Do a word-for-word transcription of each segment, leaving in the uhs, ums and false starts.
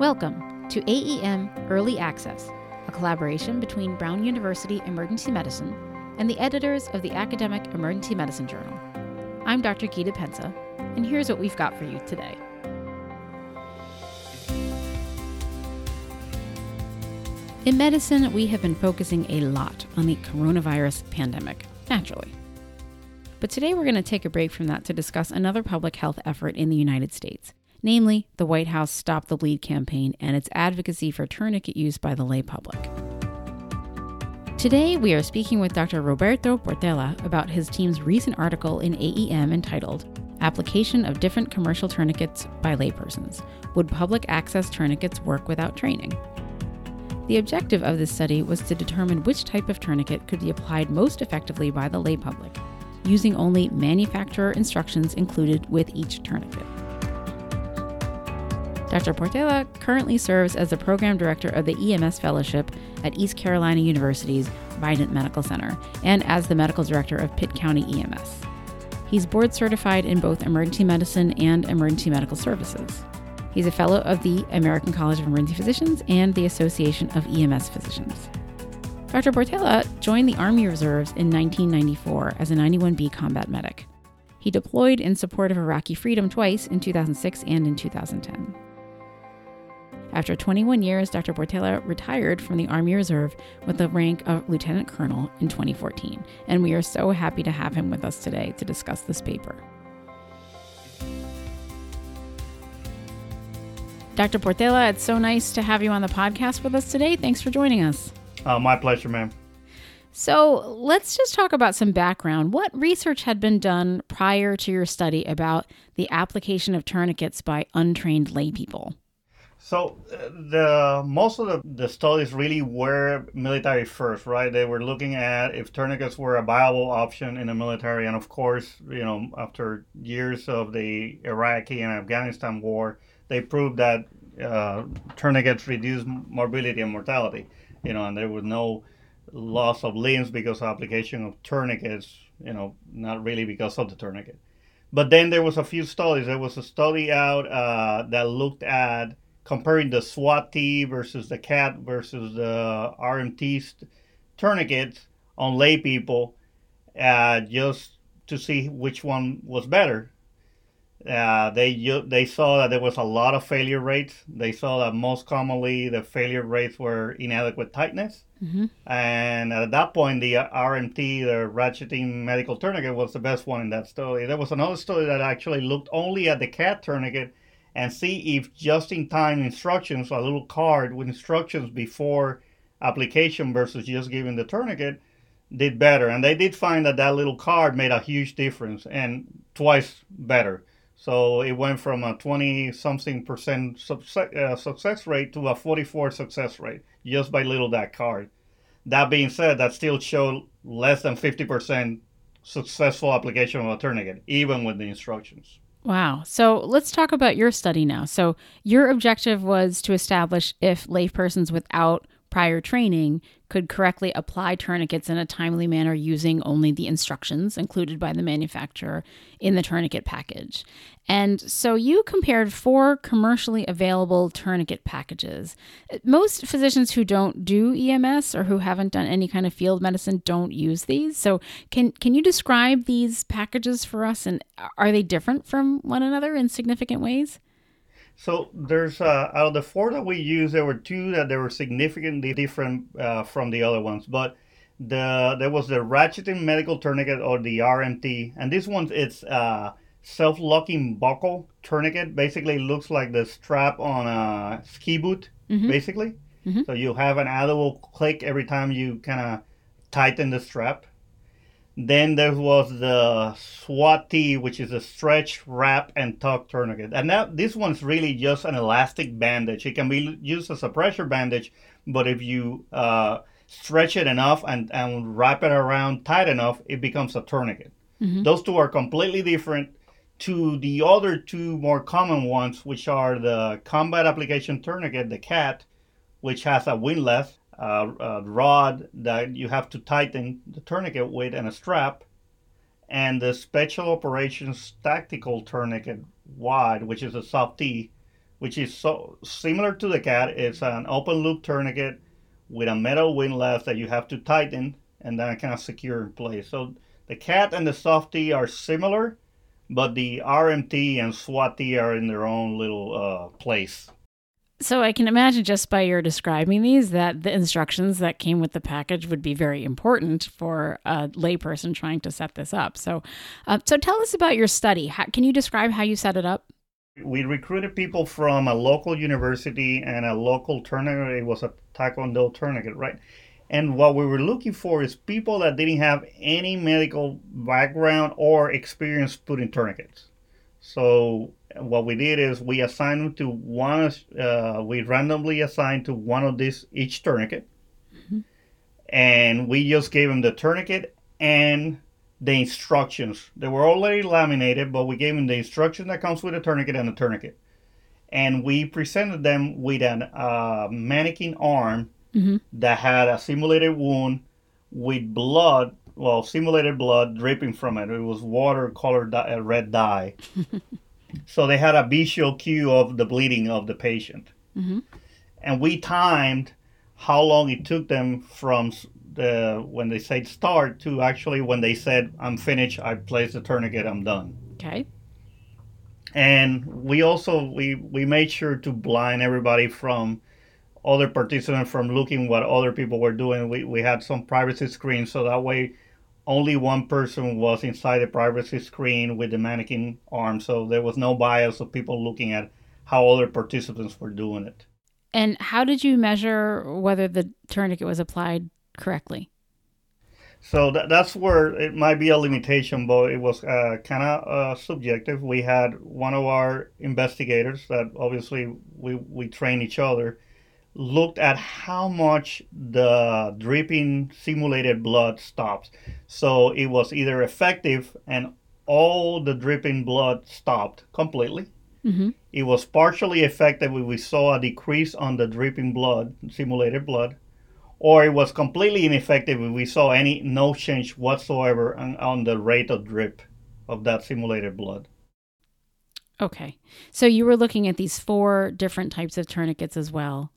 Welcome to A E M Early Access, a collaboration between Brown University Emergency Medicine and the editors of the Academic Emergency Medicine Journal. I'm Doctor Gita Pensa, and here's what we've got for you today. In medicine, we have been focusing a lot on the coronavirus pandemic, naturally. But today we're going to take a break from that to discuss another public health effort in the United States, namely the White House Stop the Bleed campaign and its advocacy for tourniquet use by the lay public. Today, we are speaking with Doctor Roberto Portela about his team's recent article in A E M entitled, Application of Different Commercial Tourniquets by Laypersons. Would Public Access Tourniquets Work Without Training? The objective of this study was to determine which type of tourniquet could be applied most effectively by the lay public, using only manufacturer instructions included with each tourniquet. Doctor Portela currently serves as the program director of the E M S Fellowship at East Carolina University's Vident Medical Center and as the medical director of Pitt County E M S. He's board certified in both emergency medicine and emergency medical services. He's a fellow of the American College of Emergency Physicians and the Association of E M S Physicians. Doctor Portela joined the Army Reserves in nineteen ninety-four as a ninety-one B combat medic. He deployed in support of Iraqi freedom twice in two thousand six and in two thousand ten. After twenty-one years, Doctor Portela retired from the Army Reserve with the rank of Lieutenant Colonel in twenty fourteen, and we are so happy to have him with us today to discuss this paper. Doctor Portela, it's so nice to have you on the podcast with us today. Thanks for joining us. Uh, my pleasure, ma'am. So let's just talk about some background. What research had been done prior to your study about the application of tourniquets by untrained lay people? So the most of the, the studies really were military first, right? They were looking at if tourniquets were a viable option in the military. And of course, you know, after years of the Iraqi and Afghanistan war, they proved that uh, tourniquets reduced morbidity and mortality, you know, and there was no loss of limbs because of application of tourniquets, you know, not really because of the tourniquet. But then there was a few studies. There was a study out uh, that looked at comparing the SWAT-T versus the CAT versus the R M T tourniquets on lay people uh, just to see which one was better. Uh, they they saw that there was a lot of failure rates. They saw that most commonly the failure rates were inadequate tightness. Mm-hmm. And at that point, the R M T, the ratcheting medical tourniquet, was the best one in that study. There was another study that actually looked only at the CAT tourniquet and see if just-in-time instructions, a little card with instructions before application versus just giving the tourniquet, did better. And they did find that that little card made a huge difference and twice better. So it went from a twenty-something percent subse- uh, success rate to a forty-four success rate just by little that card. That being said, that still showed less than fifty percent successful application of a tourniquet, even with the instructions. Wow. So let's talk about your study now. So your objective was to establish if laypersons without prior training could correctly apply tourniquets in a timely manner using only the instructions included by the manufacturer in the tourniquet package. And so you compared four commercially available tourniquet packages. Most physicians who don't do E M S or who haven't done any kind of field medicine don't use these. So can can you describe these packages for us, and are they different from one another in significant ways? So there's uh, out of the four that we used, there were two that they were significantly different uh, from the other ones. But the there was the ratcheting medical tourniquet, or the R M T, and this one it's uh, self-locking buckle tourniquet. Basically, it looks like the strap on a ski boot. Mm-hmm. Basically, mm-hmm. So you have an audible click every time you kind of tighten the strap. Then there was the SWAT-T, which is a stretch, wrap, and tuck tourniquet. And that, this one's really just an elastic bandage. It can be used as a pressure bandage, but if you uh, stretch it enough and, and wrap it around tight enough, it becomes a tourniquet. Mm-hmm. Those two are completely different to the other two more common ones, which are the combat application tourniquet, the CAT, which has a windlass, Uh, a rod that you have to tighten the tourniquet with and a strap, and the Special Operations Tactical Tourniquet WIDE, which is a soft T, which is so similar to the C A T. It's an open loop tourniquet with a metal windlass that you have to tighten and then kind of secure in place. So the C A T and the SWAT-T are similar, but the R M T and SWAT-T are in their own little uh, place. So I can imagine just by your describing these that the instructions that came with the package would be very important for a layperson trying to set this up. So uh, so tell us about your study. How, can you describe how you set it up? We recruited people from a local university and a local tourniquet. It was a Taekwondo tourniquet, right? And what we were looking for is people that didn't have any medical background or experience putting tourniquets. So what we did is we assigned them to one, uh, we randomly assigned to one of these each tourniquet. Mm-hmm. And we just gave them the tourniquet and the instructions. They were already laminated, but we gave them the instruction that comes with a tourniquet and a tourniquet. And we presented them with a uh, mannequin arm mm-hmm. that had a simulated wound with blood, well, simulated blood dripping from it. It was water-colored di- red dye. So they had a visual cue of the bleeding of the patient. Mm-hmm. And we timed how long it took them from the when they said start to actually when they said, I'm finished, I placed the tourniquet, I'm done. Okay. And we also, we, we made sure to blind everybody from other participants from looking what other people were doing. We, we had some privacy screens, so that way only one person was inside the privacy screen with the mannequin arm, so there was no bias of people looking at how other participants were doing it. And how did you measure whether the tourniquet was applied correctly? So th- that's where it might be a limitation, but it was uh, kind of uh, subjective. We had one of our investigators that obviously we, we train each other, looked at how much the dripping simulated blood stops. So it was either effective and all the dripping blood stopped completely. Mm-hmm. It was partially effective when we saw a decrease on the dripping blood, simulated blood, or it was completely ineffective when we saw any no change whatsoever on, on the rate of drip of that simulated blood. Okay. So you were looking at these four different types of tourniquets as well,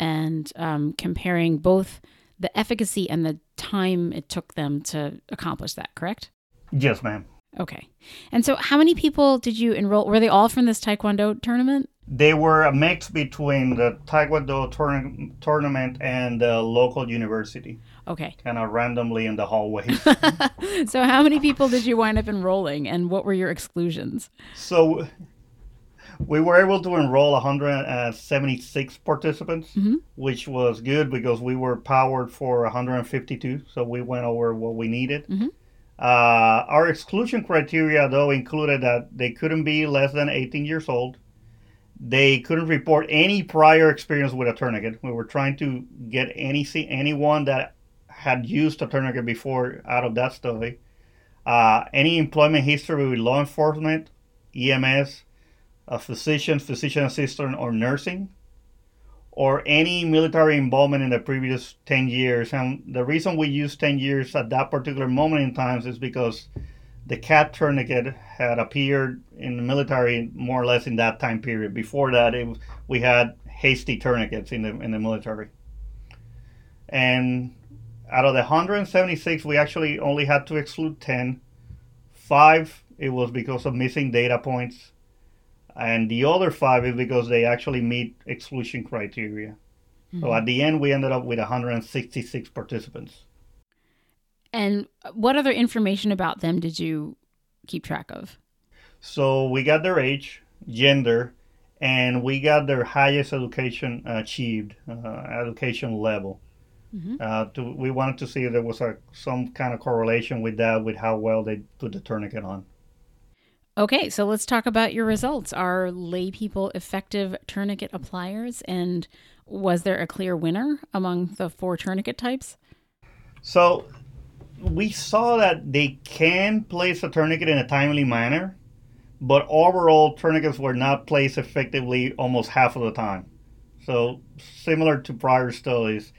and um, comparing both the efficacy and the time it took them to accomplish that, correct? Yes, ma'am. Okay. And so how many people did you enroll? Were they all from this Taekwondo tournament? They were a mix between the Taekwondo tour- tournament and the local university. Okay. Kind of randomly in the hallways. So how many people did you wind up enrolling, and what were your exclusions? So we were able to enroll one hundred seventy-six participants, mm-hmm. which was good because we were powered for one hundred fifty-two, so we went over what we needed. Mm-hmm. Uh, our exclusion criteria, though, included that they couldn't be less than eighteen years old. They couldn't report any prior experience with a tourniquet. We were trying to get any anyone that had used a tourniquet before out of that study. Uh, any employment history with law enforcement, E M S, a physician, physician assistant, or nursing, or any military involvement in the previous ten years. And the reason we used ten years at that particular moment in time is because the C A T tourniquet had appeared in the military more or less in that time period. Before that, it, we had hasty tourniquets in the in the military. And out of the one hundred seventy-six, we actually only had to exclude ten. Five, it was because of missing data points. And the other five is because they actually meet exclusion criteria. Mm-hmm. So at the end, we ended up with one hundred sixty-six participants. And what other information about them did you keep track of? So we got their age, gender, and we got their highest education achieved, uh, education level. Mm-hmm. Uh, to, we wanted to see if there was a, some kind of correlation with that, with how well they put the tourniquet on. Okay, so let's talk about your results. Are laypeople effective tourniquet appliers, and was there a clear winner among the four tourniquet types? So we saw that they can place a tourniquet in a timely manner, but overall tourniquets were not placed effectively almost half of the time. So similar to prior studies,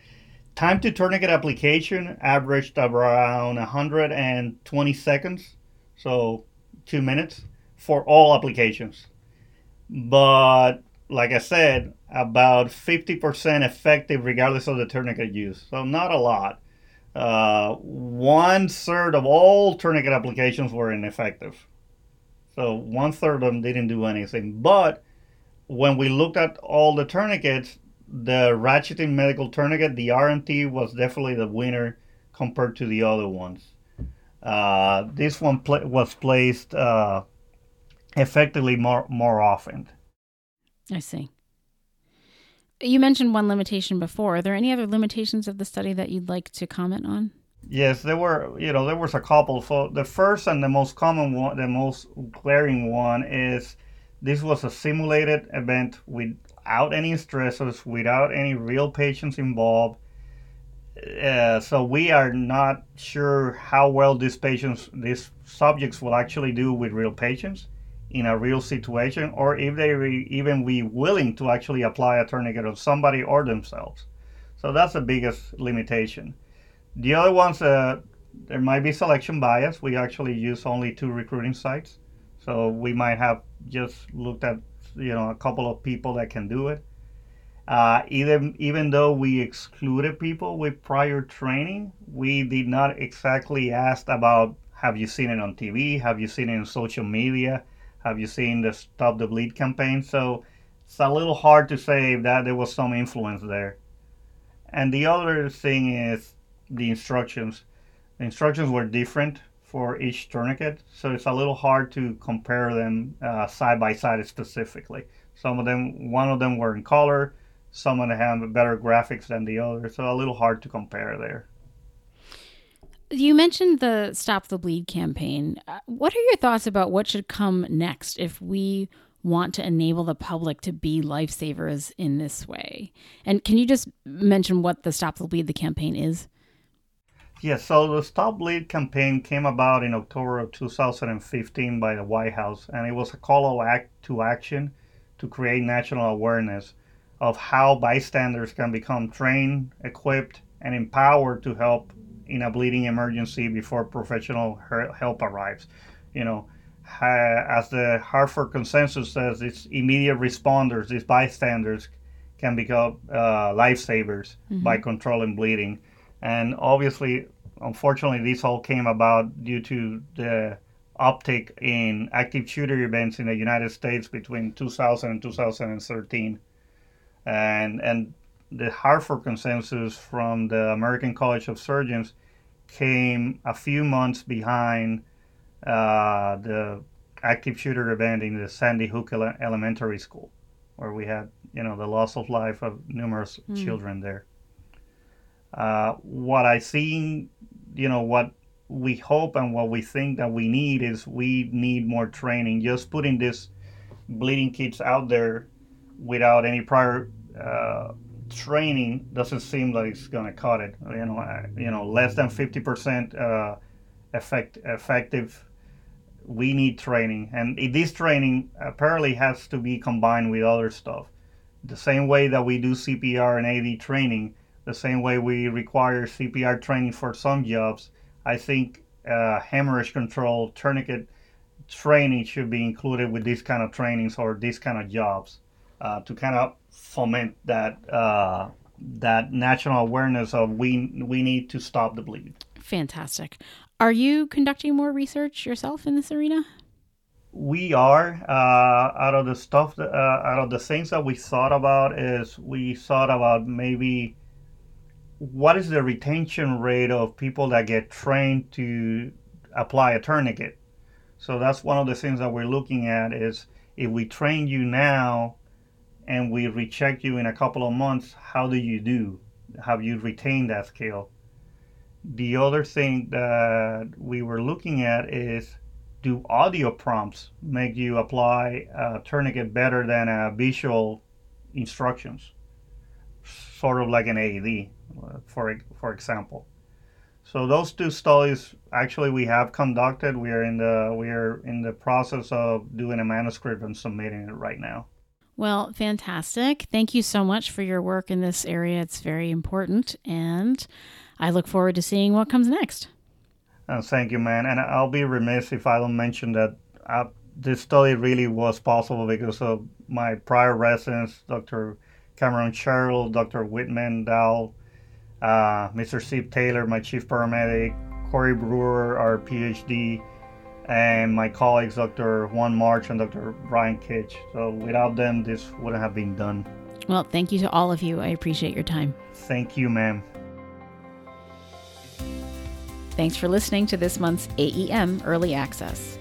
time to tourniquet application averaged around one hundred twenty seconds, so two minutes for all applications, but like I said, about fifty percent effective regardless of the tourniquet use. So not a lot. Uh, one third of all tourniquet applications were ineffective. So one third of them didn't do anything. But when we looked at all the tourniquets, the ratcheting medical tourniquet, the R M T, was definitely the winner compared to the other ones. Uh, this one pl- was placed uh, effectively more, more often. I see. You mentioned one limitation before. Are there any other limitations of the study that you'd like to comment on? Yes, there were, you know, there was a couple. So the first and the most common one, the most glaring one, is this was a simulated event without any stressors, without any real patients involved. Uh, so we are not sure how well these patients, these subjects will actually do with real patients in a real situation, or if they re- even be willing to actually apply a tourniquet on somebody or themselves. So that's the biggest limitation. The other ones, uh, there might be selection bias. We actually use only two recruiting sites. So we might have just looked at, you know, a couple of people that can do it. Uh, even, even though we excluded people with prior training, we did not exactly ask about, have you seen it on T V? Have you seen it in social media? Have you seen the Stop the Bleed campaign? So it's a little hard to say that there was some influence there. And the other thing is the instructions. The instructions were different for each tourniquet, so it's a little hard to compare them uh, side by side specifically. Some of them, one of them were in color, some of them have better graphics than the other, so a little hard to compare there. You mentioned the Stop the Bleed campaign. What are your thoughts about what should come next if we want to enable the public to be lifesavers in this way? And can you just mention what the Stop the Bleed, the campaign, is? Yeah, so the Stop Bleed campaign came about in October of two thousand fifteen by the White House, and it was a call to action to create national awareness of how bystanders can become trained, equipped, and empowered to help in a bleeding emergency before professional help arrives. You know, as the Hartford consensus says, these immediate responders, these bystanders, can become uh, lifesavers mm-hmm. by controlling bleeding. And obviously, unfortunately, this all came about due to the uptick in active shooter events in the United States between two thousand and two thousand thirteen. And, and the Hartford consensus from the American College of Surgeons came a few months behind uh, the active shooter event in the Sandy Hook Ele- Elementary School, where we had, you know, the loss of life of numerous mm. children there. Uh, what I see, you know, what we hope and what we think that we need is we need more training. Just putting these bleeding kits out there without any prior uh, training doesn't seem like it's going to cut it. You know, I, you know, less than fifty percent uh, effect, effective. We need training, and this training apparently has to be combined with other stuff. The same way that we do C P R and A E D training, the same way we require C P R training for some jobs, I think uh, hemorrhage control, tourniquet training should be included with these kind of trainings or these kind of jobs uh, to kind of foment that uh, that national awareness of we we need to stop the bleed. Fantastic. Are you conducting more research yourself in this arena? We are. Uh, out of the stuff, that, uh, out of the things that we thought about is we thought about maybe what is the retention rate of people that get trained to apply a tourniquet? So that's one of the things that we're looking at is if we train you now and we recheck you in a couple of months, how do you do? Have you retained that skill? The other thing that we were looking at is do audio prompts make you apply a tourniquet better than a visual instructions? Sort of like an A E D. For for example, so those two studies actually we have conducted. We are in the we are in the process of doing a manuscript and submitting it right now. Well, fantastic! Thank you so much for your work in this area. It's very important, and I look forward to seeing what comes next. Uh, thank you, man. And I'll be remiss if I don't mention that uh, this study really was possible because of my prior residents, Doctor Cameron Cheryl, Doctor Whitman Dow, uh, Mister Steve Taylor, my chief paramedic, Corey Brewer, our P H D, and my colleagues, Doctor Juan March and Doctor Brian Kitch. So without them, this wouldn't have been done. Well, thank you to all of you. I appreciate your time. Thank you, ma'am. Thanks for listening to this month's A E M Early Access.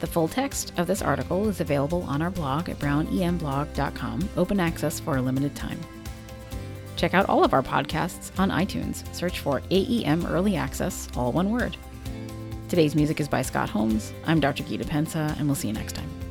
The full text of this article is available on our blog at brown e m blog dot com, open access for a limited time. Check out all of our podcasts on iTunes. Search for A E M Early Access, all one word. Today's music is by Scott Holmes. I'm Doctor Gita Pensa, and we'll see you next time.